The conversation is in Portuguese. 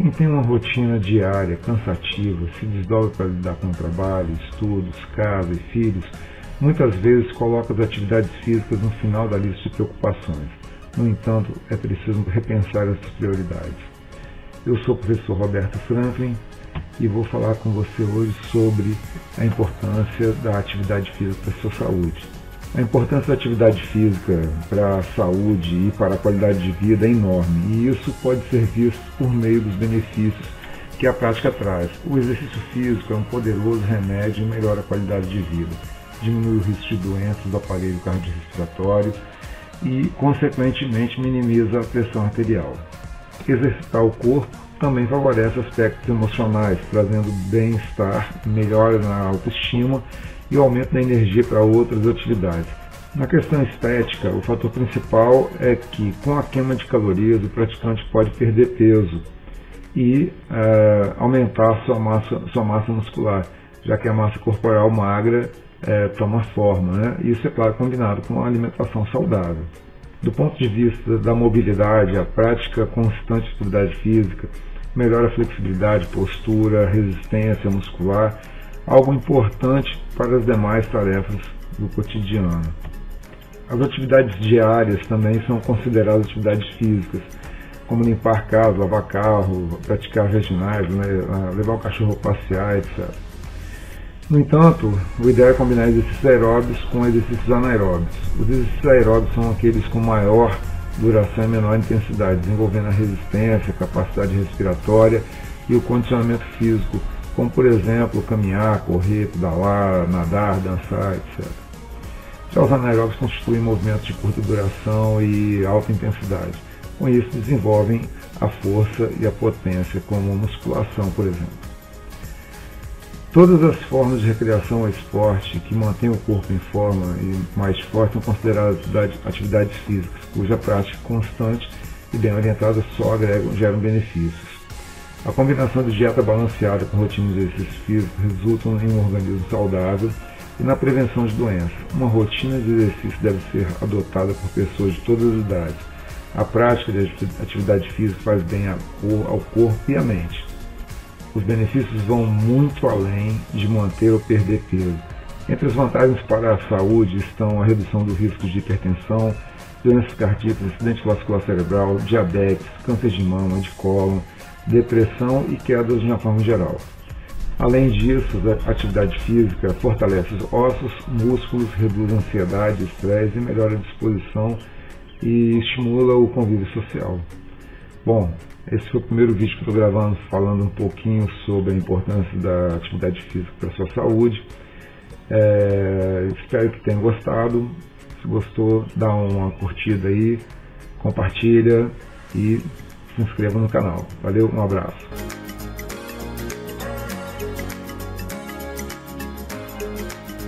Quem tem uma rotina diária, cansativa, se desdobra para lidar com o trabalho, estudos, casa e filhos, muitas vezes coloca as atividades físicas no final da lista de preocupações. No entanto, é preciso repensar essas prioridades. Eu sou o professor Roberto Franklin e vou falar com você hoje sobre a importância da atividade física para a sua saúde. A importância da atividade física para a saúde e para a qualidade de vida é enorme, e isso pode ser visto por meio dos benefícios que a prática traz. O exercício físico é um poderoso remédio e melhora a qualidade de vida, diminui o risco de doenças do aparelho cardiorrespiratório e, consequentemente, minimiza a pressão arterial. Exercitar o corpo também favorece aspectos emocionais, trazendo bem-estar, melhora na autoestima e o aumento da energia para outras atividades. Na questão estética, o fator principal é que, com a queima de calorias, o praticante pode perder peso e aumentar sua massa muscular, já que a massa corporal magra toma forma, né? Isso é claro combinado com uma alimentação saudável. Do ponto de vista da mobilidade, a prática constante de atividade física melhora a flexibilidade, postura, resistência muscular, algo importante para as demais tarefas do cotidiano. As atividades diárias também são consideradas atividades físicas, como limpar casa, lavar carro, praticar ginástica, né, levar o cachorro a passear, etc. No entanto, o ideal é combinar exercícios aeróbicos com exercícios anaeróbicos. Os exercícios aeróbicos são aqueles com maior duração e menor intensidade, desenvolvendo a resistência, capacidade respiratória e o condicionamento físico, como, por exemplo, caminhar, correr, pedalar, nadar, dançar, etc. Já os anaeróbicos constituem movimentos de curta duração e alta intensidade. Com isso, desenvolvem a força e a potência, como a musculação, por exemplo. Todas as formas de recreação ou esporte que mantêm o corpo em forma e mais forte são consideradas atividades físicas, cuja prática constante e bem orientada só geram benefícios. A combinação de dieta balanceada com rotina de exercício físico resulta em um organismo saudável e na prevenção de doenças. Uma rotina de exercício deve ser adotada por pessoas de todas as idades. A prática de atividade física faz bem ao corpo e à mente. Os benefícios vão muito além de manter ou perder peso. Entre as vantagens para a saúde estão a redução do risco de hipertensão, doenças cardíacas, acidente vascular cerebral, diabetes, câncer de mama, de cólon, depressão e quedas de uma forma geral. Além disso, a atividade física fortalece os ossos, músculos, reduz a ansiedade, estresse e melhora a disposição e estimula o convívio social. Bom, esse foi o primeiro vídeo que estou gravando falando um pouquinho sobre a importância da atividade física para a sua saúde. Espero que tenham gostado. Se gostou, dá uma curtida aí, compartilha e se inscreva no canal. Valeu, um abraço.